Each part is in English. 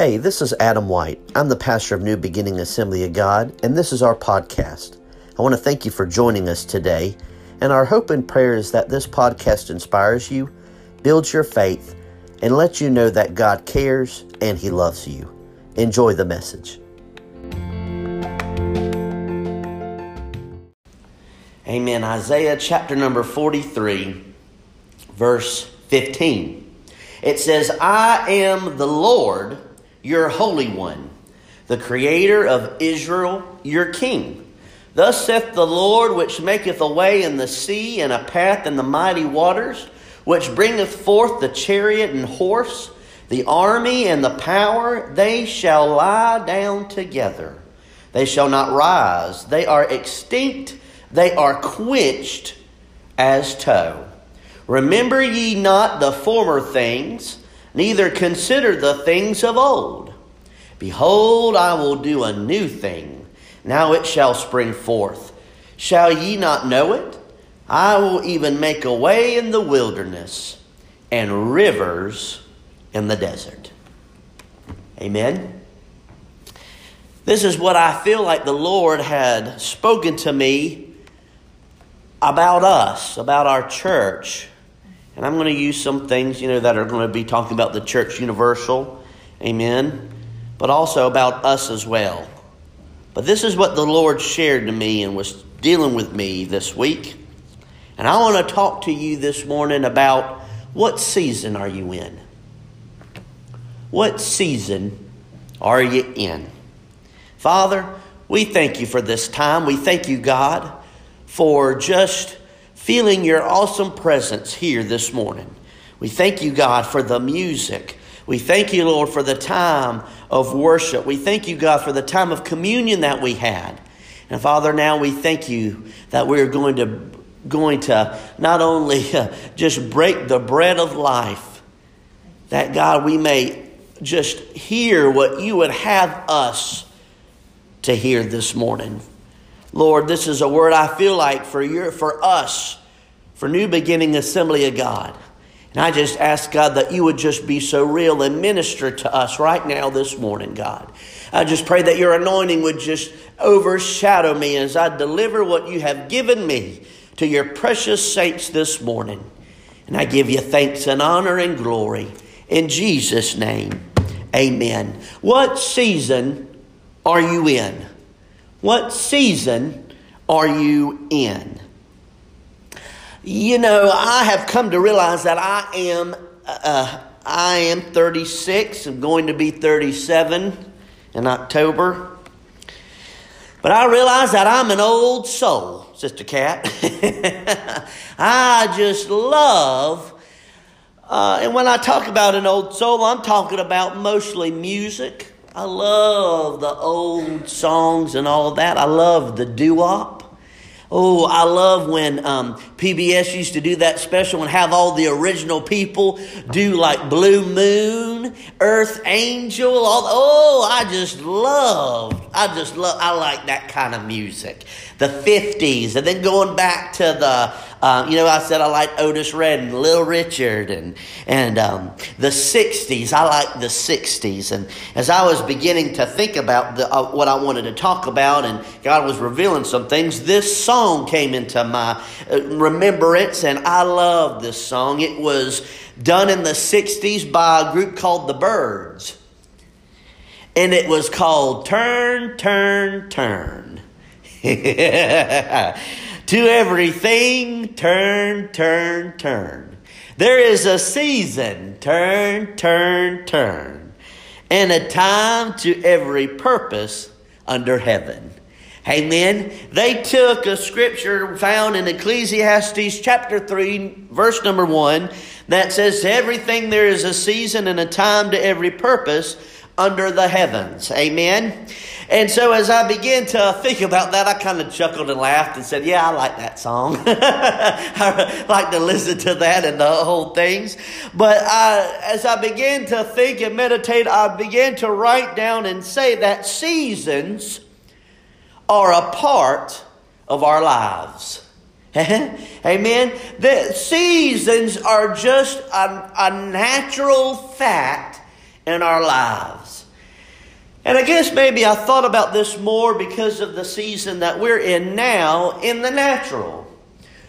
Hey, this is Adam White. I'm the pastor of New Beginning Assembly of God, and this is our podcast. I want to thank you for joining us today, and our hope and prayer is that this podcast inspires you, builds your faith, and lets you know that God cares and He loves you. Enjoy the message. Amen. Isaiah chapter number 43, verse 15. It says, I am the Lord, your Holy One, the Creator of Israel, your King. Thus saith the Lord, which maketh a way in the sea, and a path in the mighty waters, which bringeth forth the chariot and horse, the army and the power. They shall lie down together. They shall not rise. They are extinct. They are quenched as tow. Remember ye not the former things, neither consider the things of old. Behold, I will do a new thing. Now it shall spring forth. Shall ye not know it? I will even make a way in the wilderness and rivers in the desert. Amen. This is what I feel like the Lord had spoken to me about us, about our church. And I'm going to use some things, that are going to be talking about the church universal. Amen. But also about us as well. But this is what the Lord shared to me and was dealing with me this week. And I want to talk to you this morning about what season are you in? What season are you in? Father, we thank you for this time. We thank you, God, for just feeling your awesome presence here this morning. We thank you, God, for the music. We thank you, Lord, for the time of worship. We thank you, God, for the time of communion that we had. And Father, now we thank you that we're going to not only just break the bread of life, that, God, we may just hear what you would have us to hear this morning. Lord, this is a word I feel like for us, for New Beginning Assembly of God. And I just ask, God, that you would just be so real and minister to us right now this morning, God. I just pray that your anointing would just overshadow me as I deliver what you have given me to your precious saints this morning. And I give you thanks and honor and glory in Jesus' name. Amen. What season are you in? What season are you in? I have come to realize that I am 36. I'm going to be 37 in October. But I realize that I'm an old soul, Sister Cat. I just love, and when I talk about an old soul, I'm talking about mostly music. I love the old songs and all that. I love the doo-wop. Oh, I love when PBS used to do that special and have all the original people do like Blue Moon, Earth Angel. I like that kind of music. The 50s, and then going back to the, I said I like Otis Redding, Little Richard, and the 60s. I like the 60s. And as I was beginning to think about what I wanted to talk about, and God was revealing some things, this song came into my remembrance, and I love this song. It was done in the 60s by a group called The Birds, and it was called Turn, Turn, Turn. To everything, turn, turn, turn. There is a season, turn, turn, turn, and a time to every purpose under heaven. Amen. They took a scripture found in Ecclesiastes chapter 3, verse number 1, that says, to everything there is a season and a time to every purpose under the heavens. Amen. And so as I began to think about that, I kind of chuckled and laughed and said, yeah, I like that song. I like to listen to that and the whole things. But as I began to think and meditate, I began to write down and say that seasons are a part of our lives. Amen. The seasons are just a natural fact in our lives. And I guess maybe I thought about this more because of the season that we're in now in the natural.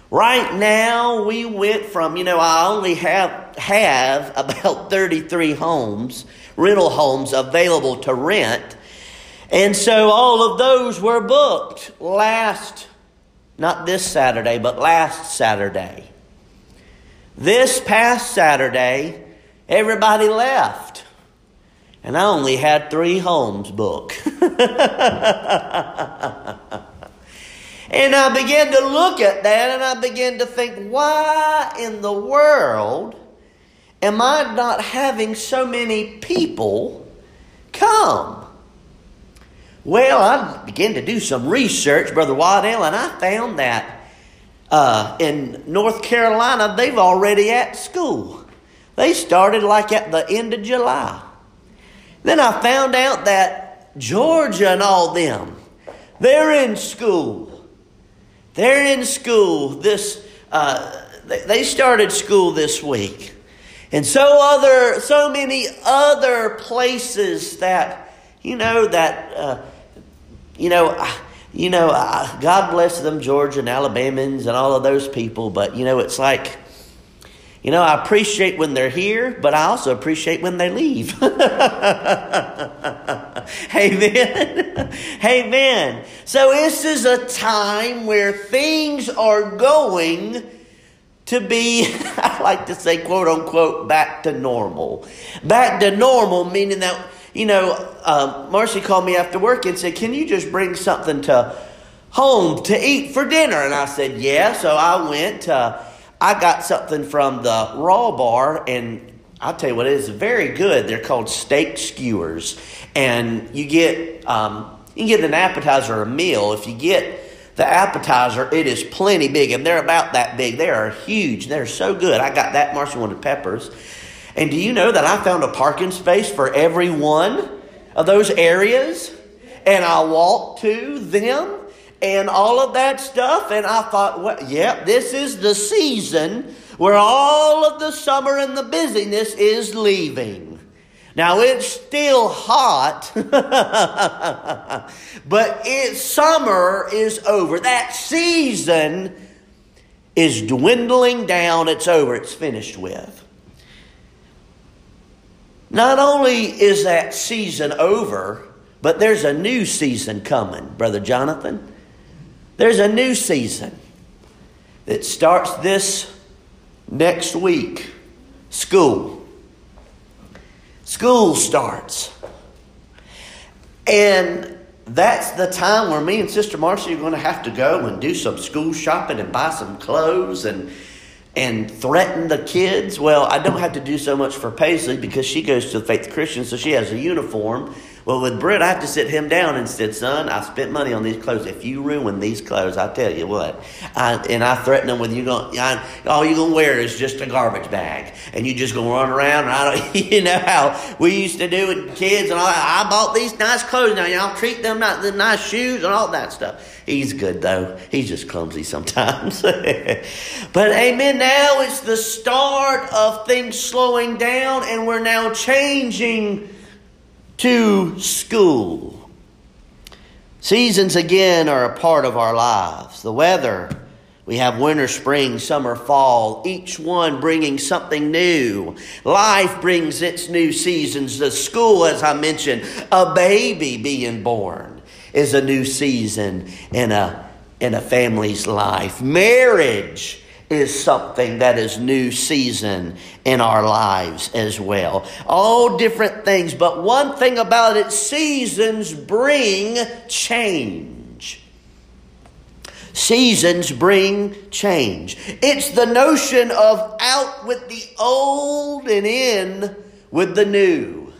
Right now, we went from, I only have about 33 homes, rental homes available to rent. And so all of those were booked not this Saturday, but last Saturday. This past Saturday, everybody left. And I only had 3 homes booked. And I began to look at that and I began to think, why in the world am I not having so many people come? Well, I began to do some research, Brother Waddell, and I found that in North Carolina, they've already at school. They started like at the end of July. Then I found out that Georgia and all them, they're in school. They're in school they started school this week. And so many other places that God bless them, Georgia and Alabamans and all of those people. But, it's like, I appreciate when they're here, but I also appreciate when they leave. Amen. Amen. So this is a time where things are going to be, I like to say, quote unquote, back to normal. Back to normal, meaning that, Marcy called me after work and said, can you just bring something to home to eat for dinner? And I said, yeah. So I went I got something from the Raw Bar, and I'll tell you what, it is very good. They're called steak skewers. And you can get an appetizer or a meal. If you get the appetizer, it is plenty big, and they're about that big. They are huge. They're so good. I got that. Marcia wanted peppers. And do you know that I found a parking space for every one of those areas? And I walked to them and all of that stuff. And I thought, this is the season where all of the summer and the busyness is leaving. Now, it's still hot, but summer is over. That season is dwindling down. It's over. It's finished with. Not only is that season over, but there's a new season coming, Brother Jonathan. There's a new season that starts this next week. School. School starts. And that's the time where me and Sister Marcy are going to have to go and do some school shopping and buy some clothes and threaten the kids. Well, I don't have to do so much for Paisley because she goes to Faith Christian, so she has a uniform. Well, with Britt, I have to sit him down and said, son, I spent money on these clothes. If you ruin these clothes, I tell you what. I threaten him with, all you're going to wear is just a garbage bag. And you're just going to run around. And you know how we used to do with kids and all that. I bought these nice clothes. Now, y'all treat them nice, the nice shoes and all that stuff. He's good, though. He's just clumsy sometimes. But, amen, now it's the start of things slowing down. And we're now changing to school. Seasons again are a part of our lives. The weather, we have winter, spring, summer, fall, each one bringing something new. Life brings its new seasons. The school, as I mentioned, a baby being born is a new season in a family's life. Marriage is something that is new season in our lives as well. All different things, but one thing about it, seasons bring change. Seasons bring change. It's the notion of out with the old and in with the new.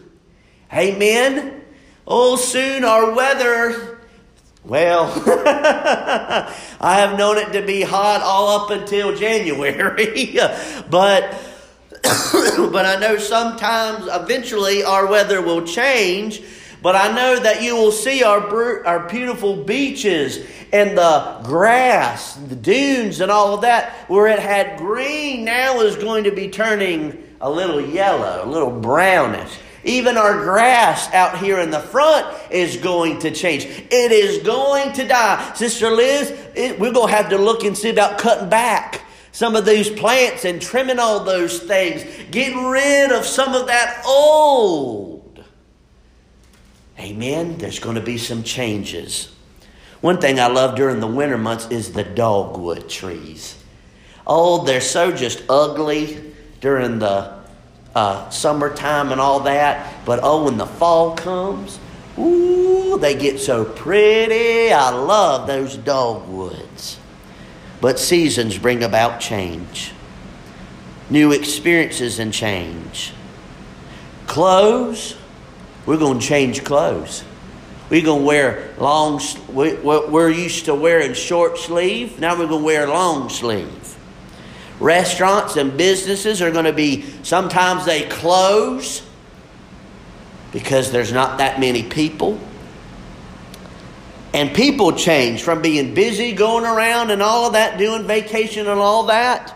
Amen? Oh, soon our weather... Well, I have known it to be hot all up until January, but I know sometimes eventually our weather will change, but I know that you will see our beautiful beaches and the grass, and the dunes and all of that, where it had green now is going to be turning a little yellow, a little brownish. Even our grass out here in the front is going to change. It is going to die. Sister Liz, we're going to have to look and see about cutting back some of these plants and trimming all those things, getting rid of some of that old. Amen. There's going to be some changes. One thing I love during the winter months is the dogwood trees. Oh, they're so just ugly during the summertime and all that. But oh, when the fall comes, ooh, they get so pretty. I love those dogwoods. But seasons bring about change. New experiences and change. Clothes, we're going to change clothes. We're going to wear long, we're used to wearing short sleeve. Now we're going to wear long sleeve. Restaurants and businesses are going to be, sometimes they close because there's not that many people. And people change from being busy going around and all of that, doing vacation and all that,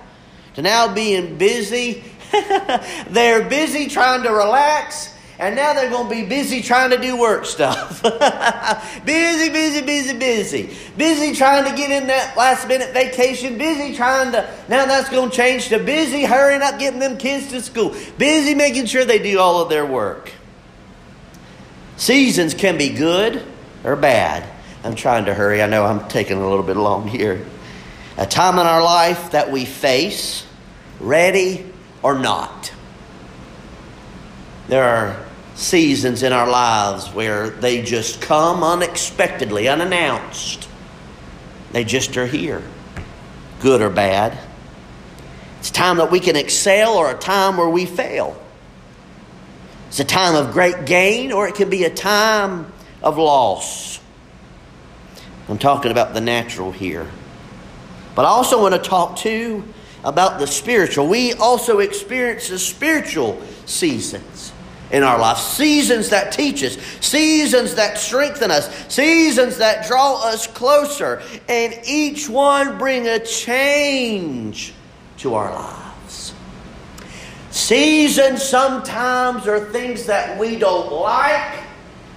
to now being busy. They're busy trying to relax, and now they're going to be busy trying to do work stuff. Busy. Busy trying to get in that last minute vacation. Busy trying to, now that's going to change to busy hurrying up getting them kids to school. Busy making sure they do all of their work. Seasons can be good or bad. I'm trying to hurry. I know I'm taking a little bit long here. A time in our life that we face, ready or not. There are seasons in our lives where they just come unexpectedly, unannounced. They just are here, good or bad. It's a time that we can excel or a time where we fail. It's a time of great gain or it can be a time of loss. I'm talking about the natural here. But I also want to talk too about the spiritual. We also experience the spiritual seasons in our life. Seasons that teach us. Seasons that strengthen us. Seasons that draw us closer. And each one bring a change to our lives. Seasons sometimes are things that we don't like.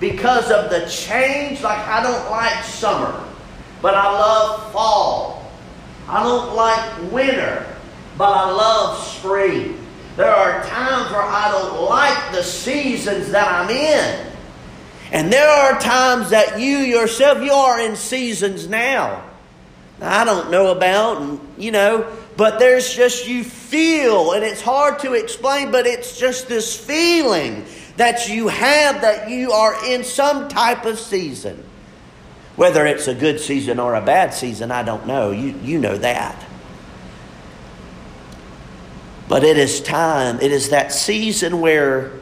Because of the change, like I don't like summer, but I love fall. I don't like winter, but I love spring. There are times where I don't like the seasons that I'm in. And there are times that you yourself, you are in seasons now. I don't know about, and you know, but there's just you feel, and it's hard to explain, but it's just this feeling that you have that you are in some type of season. Whether it's a good season or a bad season, I don't know. You know that. But it is time. It is that season where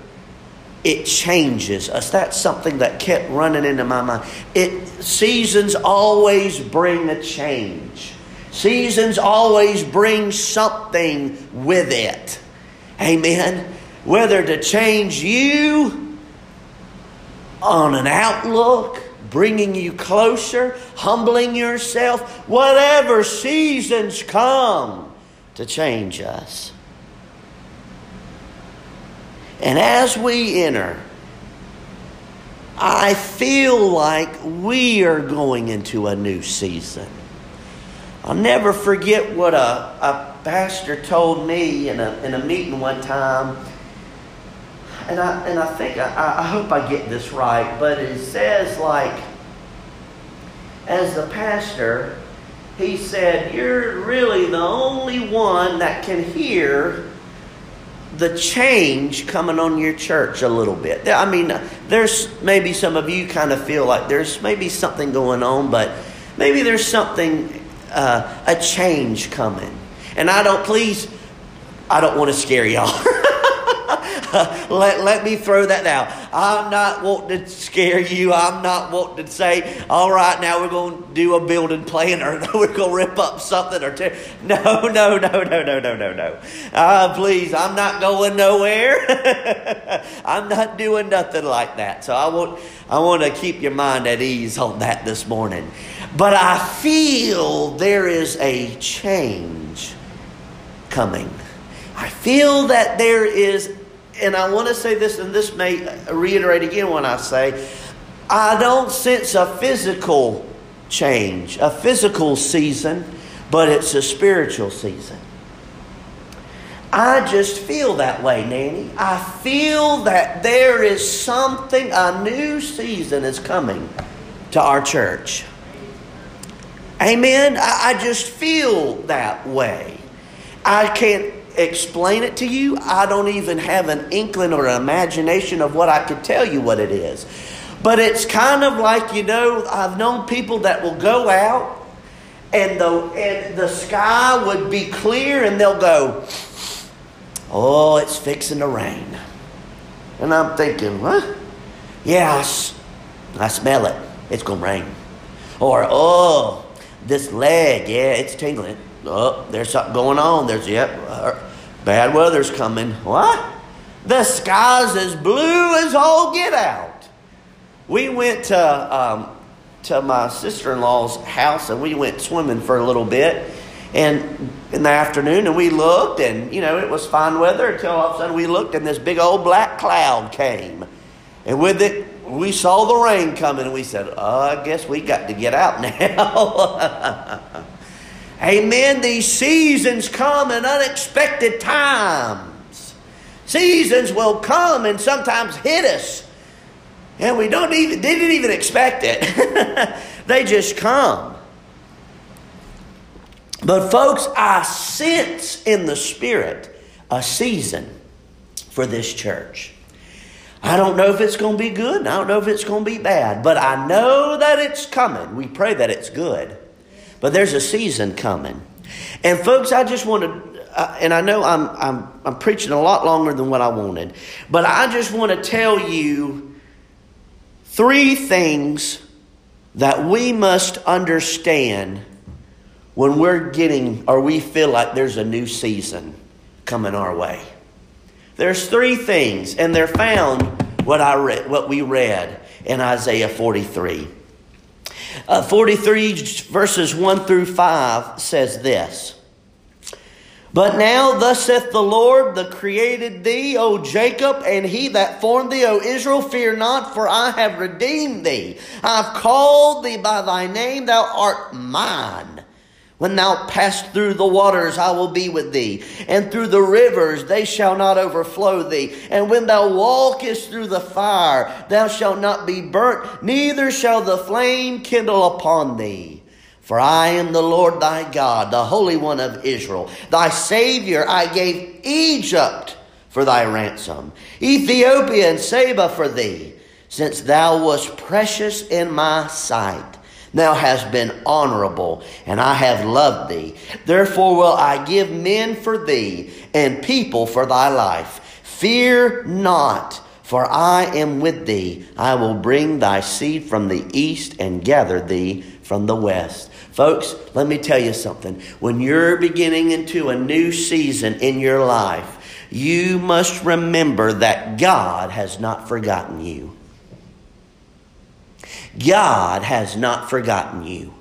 it changes us. That's something that kept running into my mind. Seasons always bring a change. Seasons always bring something with it. Amen. Whether to change you on an outlook, bringing you closer, humbling yourself, whatever seasons come to change us. And as we enter, I feel like we are going into a new season. I'll never forget what a pastor told me in a meeting one time. And I think, I hope I get this right, but it says like, as the pastor, he said, you're really the only one that can hear the change coming on your church a little bit. I mean, there's maybe some of you kind of feel like there's maybe something going on, but maybe there's something, a change coming. And I don't want to scare y'all. Let me throw that out. I'm not wanting to scare you. I'm not wanting to say, all right, now we're going to do a building plan or we're going to rip up something. Or No. Please, I'm not going nowhere. I'm not doing nothing like that. So I want to keep your mind at ease on that this morning. But I feel there is a change coming. I feel that there is And I want to say this, and this may reiterate again when I say, I don't sense a physical change, a physical season, but it's a spiritual season. I just feel that way, Nanny. I feel that there is something, a new season is coming to our church. Amen? I just feel that way. I can't explain it to you. I don't even have an inkling or an imagination of what I could tell you what it is. But it's kind of like, you know, I've known people that will go out and the sky would be clear and they'll go, oh, it's fixing to rain. And I'm thinking, what? Yeah, I smell it. It's going to rain. Or, oh, this leg, yeah, it's tingling. Oh, there's something going on. There's, bad weather's coming. What? The sky's as blue as all get out. We went to my sister-in-law's house, and we went swimming for a little bit and in the afternoon, and we looked, and, you know, it was fine weather until all of a sudden we looked, and this big old black cloud came. And with it, we saw the rain coming, and we said, I guess we got to get out now. Amen. These seasons come in unexpected times. Seasons will come and sometimes hit us, and we didn't even expect it. They just come. But folks, I sense in the Spirit a season for this church. I don't know if it's going to be good, and I don't know if it's going to be bad, but I know that it's coming. We pray that it's good, but there's a season coming. And folks, I just want to, and I know I'm preaching a lot longer than what I wanted, but I just want to tell you 3 things that we must understand when we're getting, or we feel like there's a new season coming our way. There's 3 things, and they're found what we read in Isaiah 43. 43 verses 1 through 5 says this. But now thus saith the Lord that created thee, O Jacob, and he that formed thee, O Israel, fear not, for I have redeemed thee. I have called thee by thy name, thou art mine. When thou passest through the waters, I will be with thee, and through the rivers, they shall not overflow thee. And when thou walkest through the fire, thou shalt not be burnt, neither shall the flame kindle upon thee. For I am the Lord thy God, the Holy One of Israel, thy Savior. I gave Egypt for thy ransom, Ethiopia and Saba for thee, since thou wast precious in my sight. Thou hast been honorable, and I have loved thee. Therefore will I give men for thee, and people for thy life. Fear not, for I am with thee. I will bring thy seed from the east and gather thee from the west. Folks, let me tell you something. When you're beginning into a new season in your life, you must remember that God has not forgotten you. God has not forgotten you.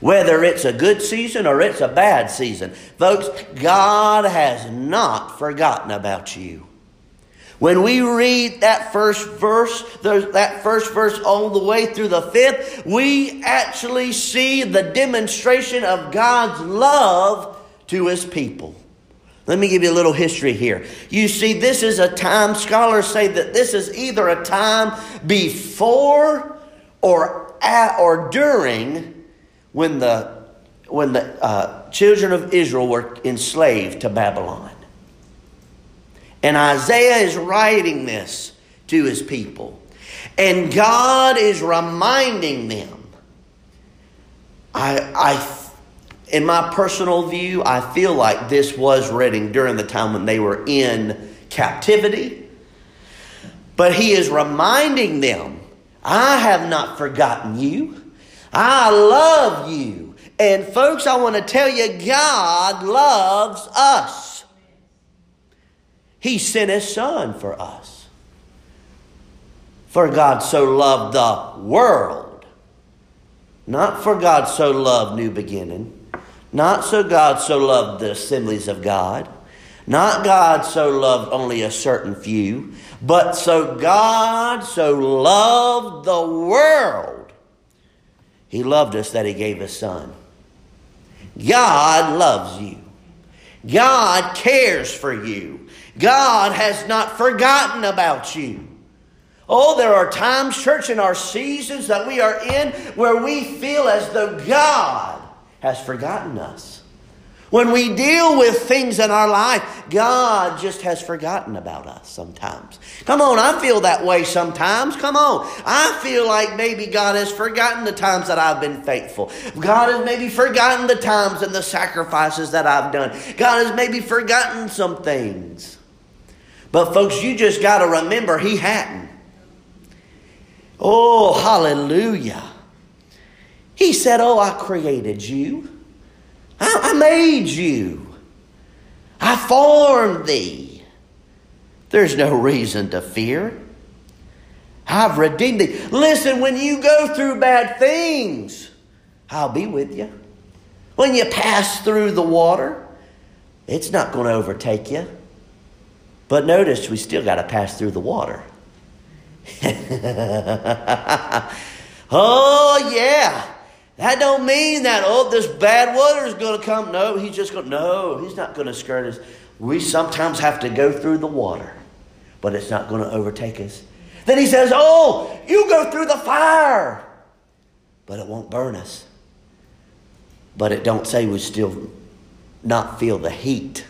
Whether it's a good season or it's a bad season, folks, God has not forgotten about you. When we read that first verse, all the way through the 5th, we actually see the demonstration of God's love to his people. Let me give you a little history here. You see, this is a time, scholars say that this is either a time before or during when the children of Israel were enslaved to Babylon. And Isaiah is writing this to his people. And God is reminding them. In my personal view, I feel like this was Redding during the time when they were in captivity. But he is reminding them, I have not forgotten you. I love you. And folks, I want to tell you, God loves us. He sent his son for us. For God so loved the world. Not for God so loved New Beginning. Not so God so loved the Assemblies of God. Not God so loved only a certain few, but so God so loved the world. He loved us that he gave his son. God loves you. God cares for you. God has not forgotten about you. Oh, there are times, church, in our seasons that we are in where we feel as though God has forgotten us. When we deal with things in our life, God just has forgotten about us sometimes. Come on, I feel that way sometimes. Come on. I feel like maybe God has forgotten the times that I've been faithful. God has maybe forgotten the times and the sacrifices that I've done. God has maybe forgotten some things. But folks, you just got to remember he hadn't. Oh, hallelujah. He said, oh, I created you. I made you. I formed thee. There's no reason to fear. I've redeemed thee. Listen, when you go through bad things, I'll be with you. When you pass through the water, it's not going to overtake you. But notice, we still got to pass through the water. Oh, yeah. That don't mean that, oh, this bad water is going to come. No, he's not going to skirt us. We sometimes have to go through the water, but it's not going to overtake us. Then he says, oh, you go through the fire, but it won't burn us. But it don't say we still not feel the heat.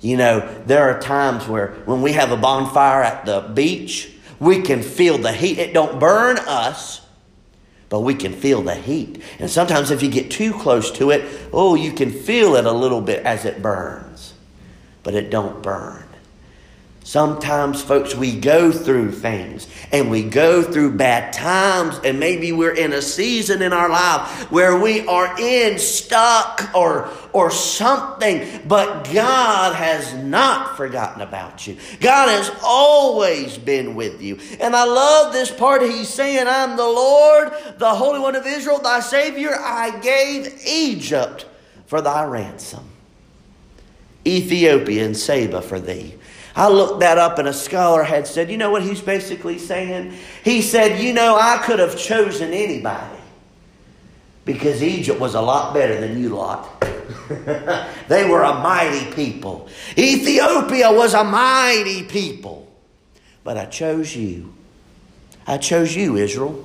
You know, there are times where when we have a bonfire at the beach, we can feel the heat. It don't burn us. But we can feel the heat. And sometimes if you get too close to it, oh, you can feel it a little bit as it burns. But it don't burn. Sometimes, folks, we go through things and we go through bad times, and maybe we're in a season in our life where we are in stuck or something, but God has not forgotten about you. God has always been with you. And I love this part. He's saying, I'm the Lord, the Holy One of Israel, thy Savior. I gave Egypt for thy ransom, Ethiopia and Saba for thee. I looked that up, and a scholar had said, you know what he's basically saying? He said, you know, I could have chosen anybody because Egypt was a lot better than you lot. They were a mighty people. Ethiopia was a mighty people. But I chose you. I chose you, Israel.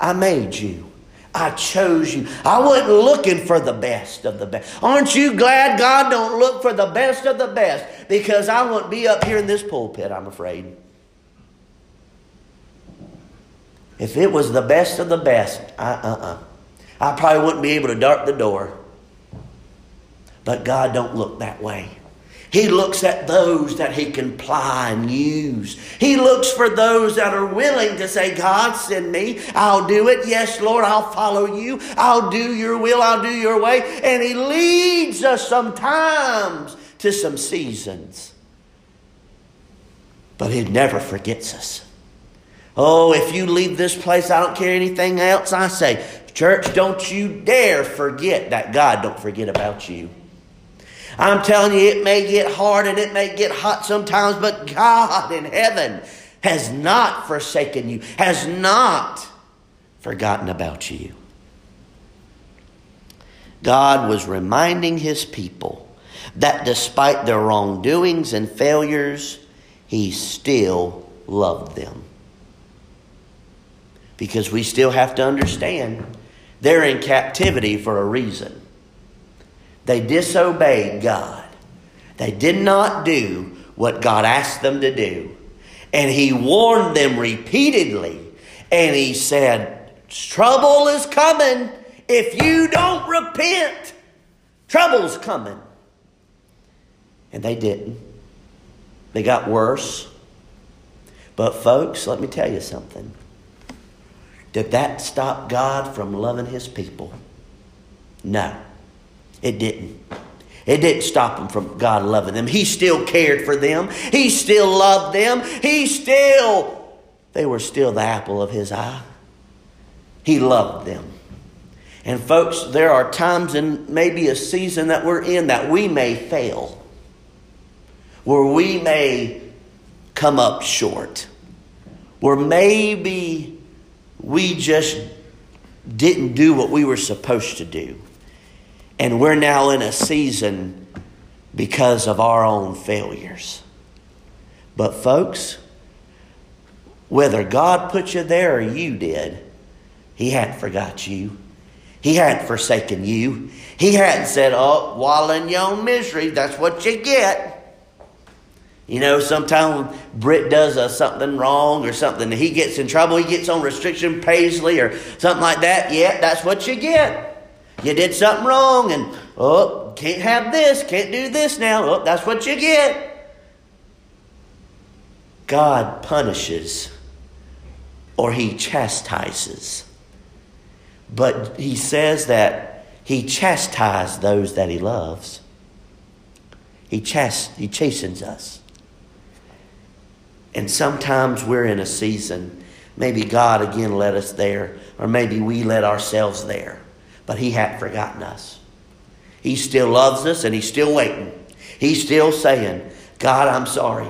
I made you. I chose you. I wasn't looking for the best of the best. Aren't you glad God don't look for the best of the best? Because I wouldn't be up here in this pulpit, I'm afraid. If it was the best of the best, I probably wouldn't be able to dart the door. But God don't look that way. He looks at those that he can ply and use. He looks for those that are willing to say, God, send me. I'll do it. Yes, Lord, I'll follow you. I'll do your will. I'll do your way. And he leads us sometimes to some seasons. But he never forgets us. Oh, if you leave this place, I don't care anything else I say. Church, don't you dare forget that God don't forget about you. I'm telling you, it may get hard and it may get hot sometimes, but God in heaven has not forsaken you, has not forgotten about you. God was reminding his people that despite their wrongdoings and failures, he still loved them. Because we still have to understand they're in captivity for a reason. They disobeyed God. They did not do what God asked them to do. And he warned them repeatedly. And he said, trouble is coming. If you don't repent, trouble's coming. And they didn't. They got worse. But folks, let me tell you something. Did that stop God from loving his people? No. It didn't. It didn't stop him from God loving them. He still cared for them. He still loved them. They were still the apple of his eye. He loved them. And folks, there are times and maybe a season that we're in that we may fail. where we may come up short, where maybe we just didn't do what we were supposed to do. And we're now in a season because of our own failures. But folks, whether God put you there or you did, He hadn't forgot you. He hadn't forsaken you. He hadn't said, oh, while in your own misery, that's what you get. You know, sometimes Britt does something wrong or something. He gets in trouble. He gets on restriction paisley or something like that. Yeah, that's what you get. You did something wrong and, oh, can't have this. Can't do this now. Oh, that's what you get. God punishes or He chastises. But He says that He chastises those that He loves. He chastens us. And sometimes we're in a season. Maybe God again led us there, or maybe we led ourselves there. But He hadn't forgotten us. He still loves us and He's still waiting. He's still saying, God, I'm sorry.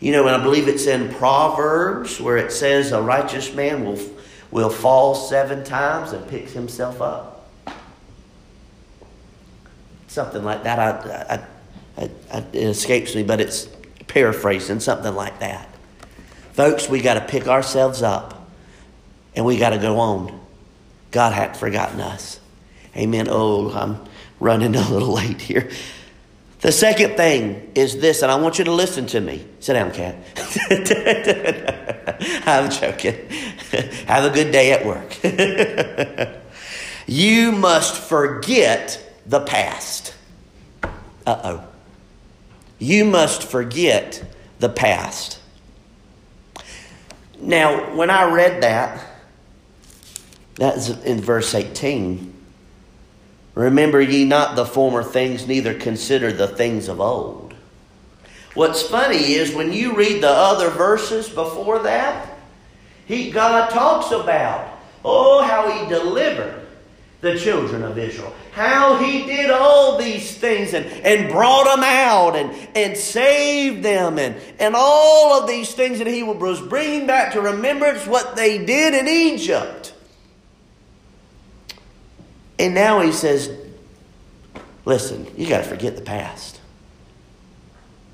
You know, and I believe it's in Proverbs where it says a righteous man will fall 7 times and picks himself up. Something like that. It escapes me, but it's paraphrasing something like that. Folks, we got to pick ourselves up and we got to go on. God hadn't forgotten us. Amen. Oh, I'm running a little late here. The second thing is this, and I want you to listen to me. Sit down, Kat. I'm joking. Have a good day at work. You must forget the past. Uh-oh. You must forget the past. Now, when I read that, that's in verse 18. Remember ye not the former things, neither consider the things of old. What's funny is when you read the other verses before that, God talks about, oh, how He delivered the children of Israel. How He did all these things and brought them out and saved them and all of these things. And He was bringing back to remembrance what they did in Egypt. And now He says, listen, you got to forget the past.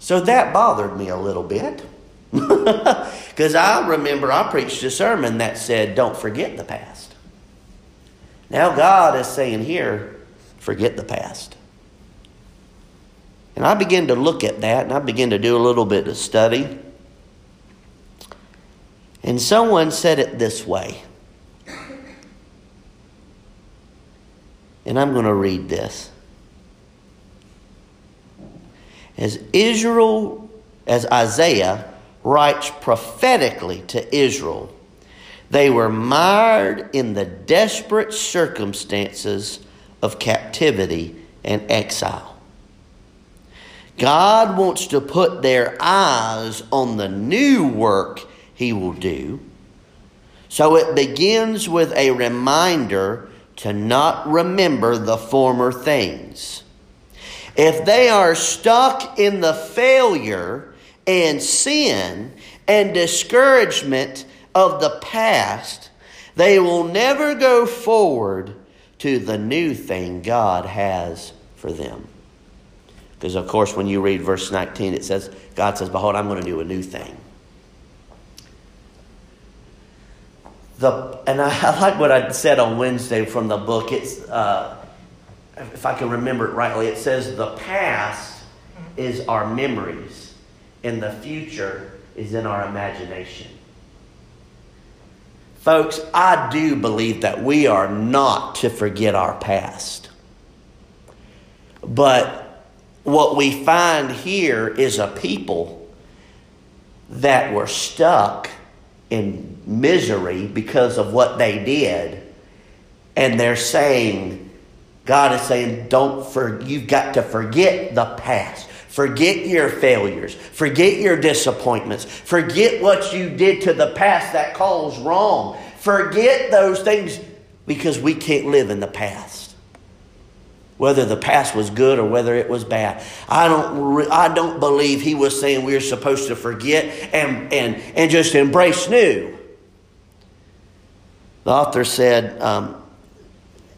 So that bothered me a little bit. Because I remember I preached a sermon that said, don't forget the past. Now God is saying here, forget the past. And I began to look at that and I began to do a little bit of study. And someone said it this way. And I'm going to read this. As Isaiah writes prophetically to Israel, they were mired in the desperate circumstances of captivity and exile. God wants to put their eyes on the new work He will do. So it begins with a reminder to not remember the former things. If they are stuck in the failure and sin and discouragement of the past, they will never go forward to the new thing God has for them. Because, of course, when you read verse 19, it says, God says, behold, I'm going to do a new thing. And I like what I said on Wednesday from the book. It's if I can remember it rightly, it says the past is our memories and the future is in our imagination. Folks, I do believe that we are not to forget our past. But what we find here is a people that were stuck in misery because of what they did. And they're saying, God is saying, you've got to forget the past. Forget your failures. Forget your disappointments. Forget what you did to the past that caused wrong. Forget those things because we can't live in the past. whether the past was good or whether it was bad. I don't believe he was saying we're supposed to forget and just embrace new. The author said,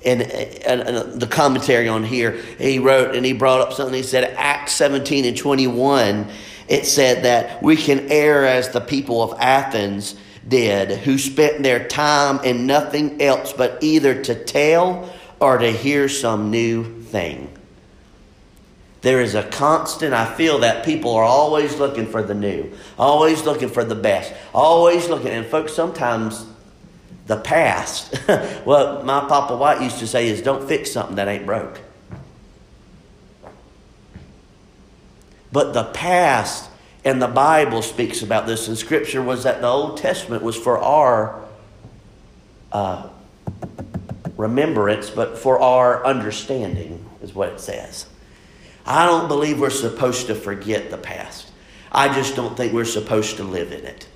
and the commentary on here, he wrote and he brought up something. He said Acts 17 and 21, it said that we can err as the people of Athens did, who spent their time in nothing else but either to tell or to hear some new thing. There is a constant, I feel that people are always looking for the new, always looking for the best, always looking. And folks, sometimes the past, what my Papa White used to say is, don't fix something that ain't broke. But the past, and the Bible speaks about this, and Scripture was that the Old Testament was for our remembrance, but for our understanding is what it says. I don't believe we're supposed to forget the past. I just don't think we're supposed to live in it.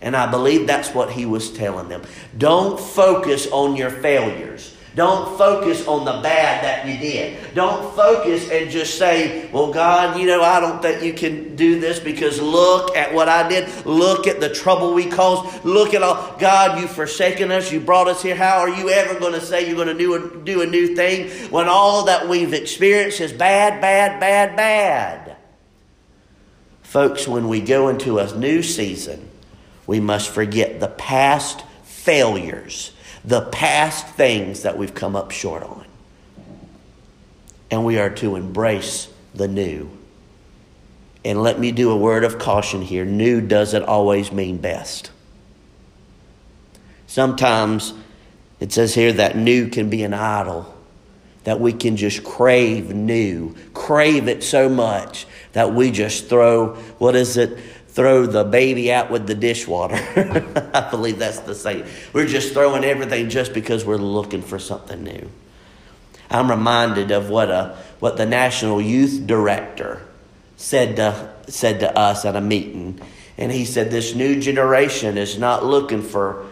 And I believe that's what he was telling them. Don't focus on your failures. Don't focus on the bad that you did. Don't focus and just say, well, God, I don't think you can do this because look at what I did. Look at the trouble we caused. Look at all. God, you've forsaken us. You brought us here. How are you ever going to say you're going to do a new thing when all that we've experienced is bad, bad, bad, bad? Folks, when we go into a new season, we must forget the past failures, the past things that we've come up short on. And we are to embrace the new. And let me do a word of caution here. New doesn't always mean best. Sometimes it says here that new can be an idol, that we can just crave new, crave it so much that we just throw the baby out with the dishwater. I believe that's the saying. We're just throwing everything just because we're looking for something new. I'm reminded of what the National Youth Director said to us at a meeting. And he said, this new generation is not looking for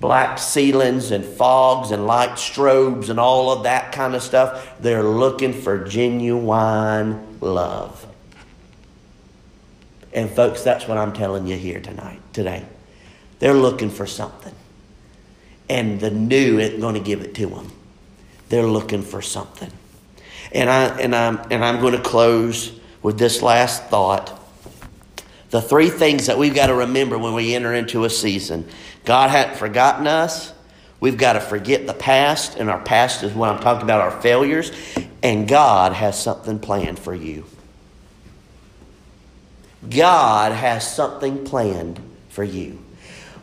black ceilings and fogs and light strobes and all of that kind of stuff. They're looking for genuine love. And folks, that's what I'm telling you here today. They're looking for something. And the new isn't going to give it to them. They're looking for something. And I'm going to close with this last thought. The three things that we've got to remember when we enter into a season. God hadn't forgotten us. We've got to forget the past. And our past is what I'm talking about, our failures. And God has something planned for you. God has something planned for you.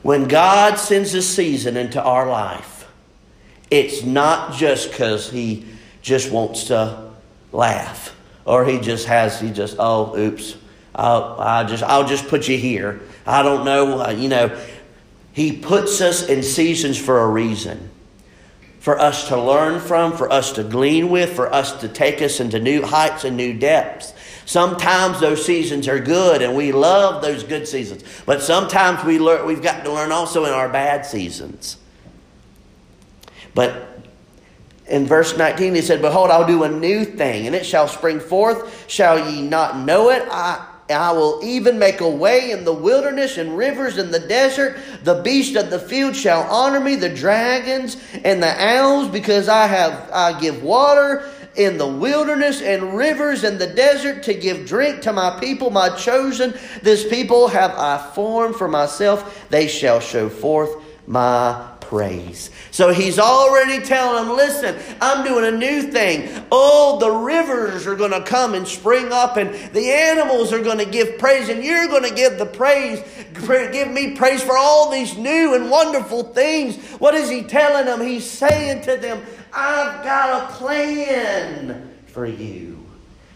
When God sends a season into our life, it's not just because he just wants to laugh or I'll just put you here. I don't know, He puts us in seasons for a reason. For us to learn from, for us to glean with, for us to take us into new heights and new depths. Sometimes those seasons are good and we love those good seasons. But sometimes we've got to learn also in our bad seasons. But in verse 19 he said, behold, I'll do a new thing and it shall spring forth. Shall ye not know it? I will even make a way in the wilderness and rivers in the desert. The beasts of the field shall honor me, the dragons and the owls, because I give water in the wilderness and rivers in the desert to give drink to my people, my chosen. This people have I formed for myself. They shall show forth my praise. So he's already telling them, listen, I'm doing a new thing. Oh, the rivers are going to come and spring up and the animals are going to give praise and you're going to give the praise. Give me praise for all these new and wonderful things. What is he telling them? He's saying to them, I've got a plan for you.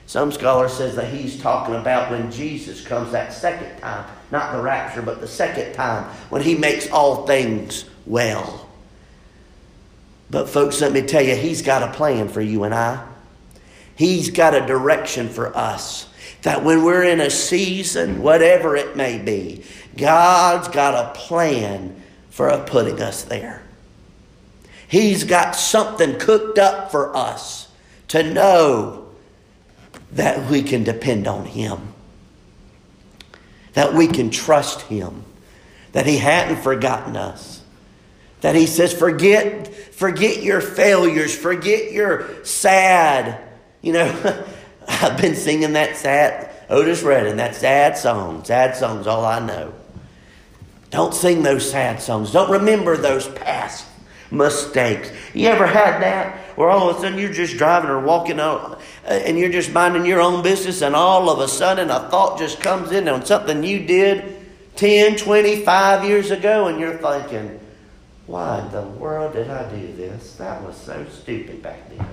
Some scholar says that he's talking about when Jesus comes that second time, not the rapture, but the second time when he makes all things well. But folks, let me tell you, he's got a plan for you and I. He's got a direction for us that when we're in a season, whatever it may be, God's got a plan for putting us there. He's got something cooked up for us to know that we can depend on Him, that we can trust Him, that He hadn't forgotten us, that He says, forget your failures, forget your sad. You know, I've been singing that sad, Otis Redding, that sad song. Sad song's all I know. Don't sing those sad songs. Don't remember those past mistakes. You ever had that where all of a sudden you're just driving or walking on and you're just minding your own business and all of a sudden a thought just comes in on something you did 10, 25 years ago and you're thinking, why in the world did I do this? That was so stupid back then.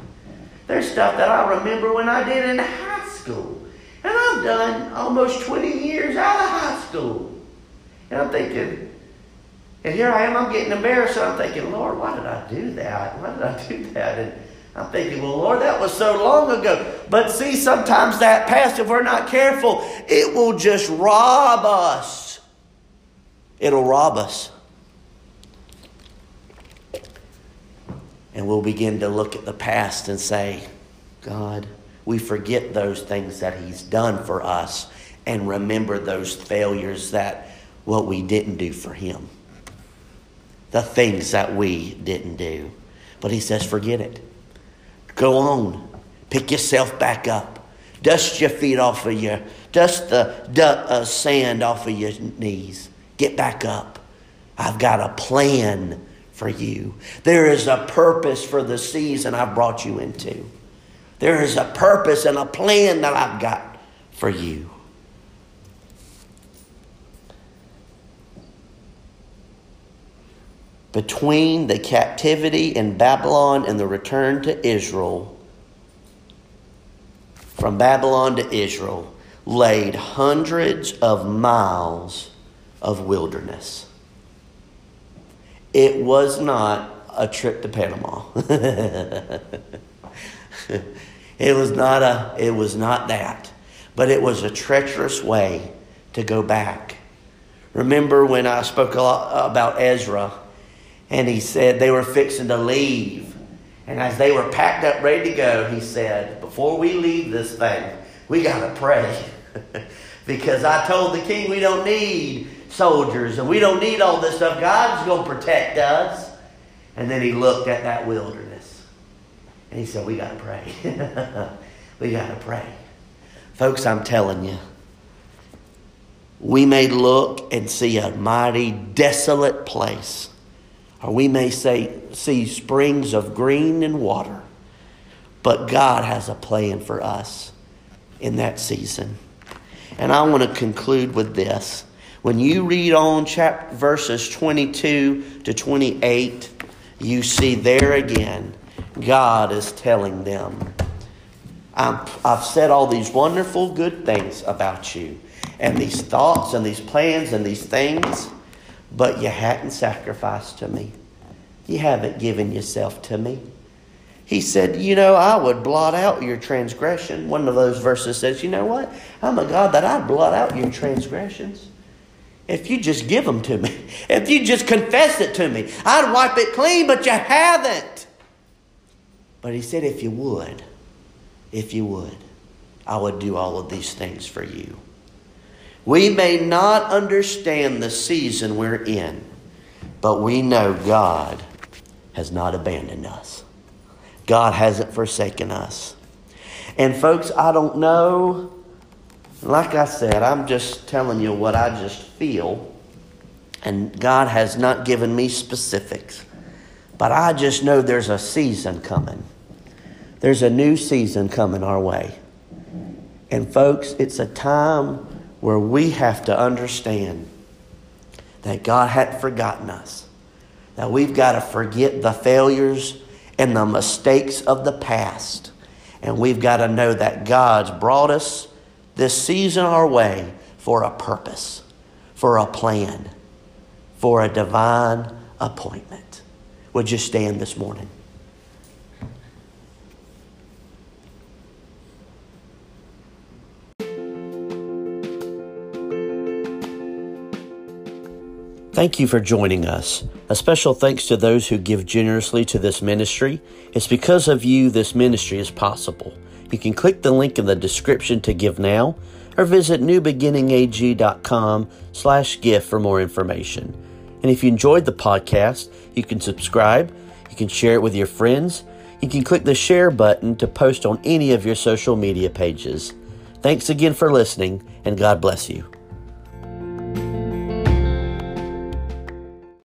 There's stuff that I remember when I did in high school. And I've done almost 20 years out of high school. And I'm thinking, and here I am, I'm getting embarrassed. So I'm thinking, Lord, why did I do that? Why did I do that? And I'm thinking, well, Lord, that was so long ago. But see, sometimes that past, if we're not careful, it will just rob us. It'll rob us. And we'll begin to look at the past and say, God, we forget those things that He's done for us and remember those failures that what we didn't do for Him. The things that we didn't do. But He says, forget it. Go on. Pick yourself back up. Dust your feet off of you. Dust the sand off of your knees. Get back up. I've got a plan for you. There is a purpose for the season I brought you into. There is a purpose and a plan that I've got for you. Between the captivity in Babylon and the return to Israel, from Babylon to Israel, laid hundreds of miles of wilderness. It was not a trip to Panama. It was not that. But it was a treacherous way to go back. Remember when I spoke a lot about Ezra, and he said they were fixing to leave. And as they were packed up, ready to go, he said, before we leave this thing, we got to pray. Because I told the king we don't need soldiers and we don't need all this stuff. God's going to protect us. And then he looked at that wilderness. And he said, we got to pray. We got to pray. Folks, I'm telling you, we may look and see a mighty desolate place. Or we may see springs of green and water. But God has a plan for us in that season. And I want to conclude with this. When you read on verses 22 to 28, you see there again, God is telling them, I've said all these wonderful good things about you. And these thoughts and these plans and these things. But you hadn't sacrificed to me. You haven't given yourself to me. He said, you know, I would blot out your transgression. One of those verses says, you know what? I'm a God that I blot out your transgressions. If you just give them to me. If you just confess it to me. I'd wipe it clean, but you haven't. But he said, if you would, I would do all of these things for you. We may not understand the season we're in, but we know God has not abandoned us. God hasn't forsaken us. And folks, I don't know. Like I said, I'm just telling you what I just feel. And God has not given me specifics. But I just know there's a season coming. There's a new season coming our way. And folks, it's a time where we have to understand that God hadn't forgotten us. That we've got to forget the failures and the mistakes of the past. And we've got to know that God's brought us this season our way for a purpose, for a plan, for a divine appointment. Would you stand this morning? Thank you for joining us. A special thanks to those who give generously to this ministry. It's because of you this ministry is possible. You can click the link in the description to give now or visit newbeginningag.com/gift for more information. And if you enjoyed the podcast, you can subscribe, you can share it with your friends, you can click the share button to post on any of your social media pages. Thanks again for listening, and God bless you.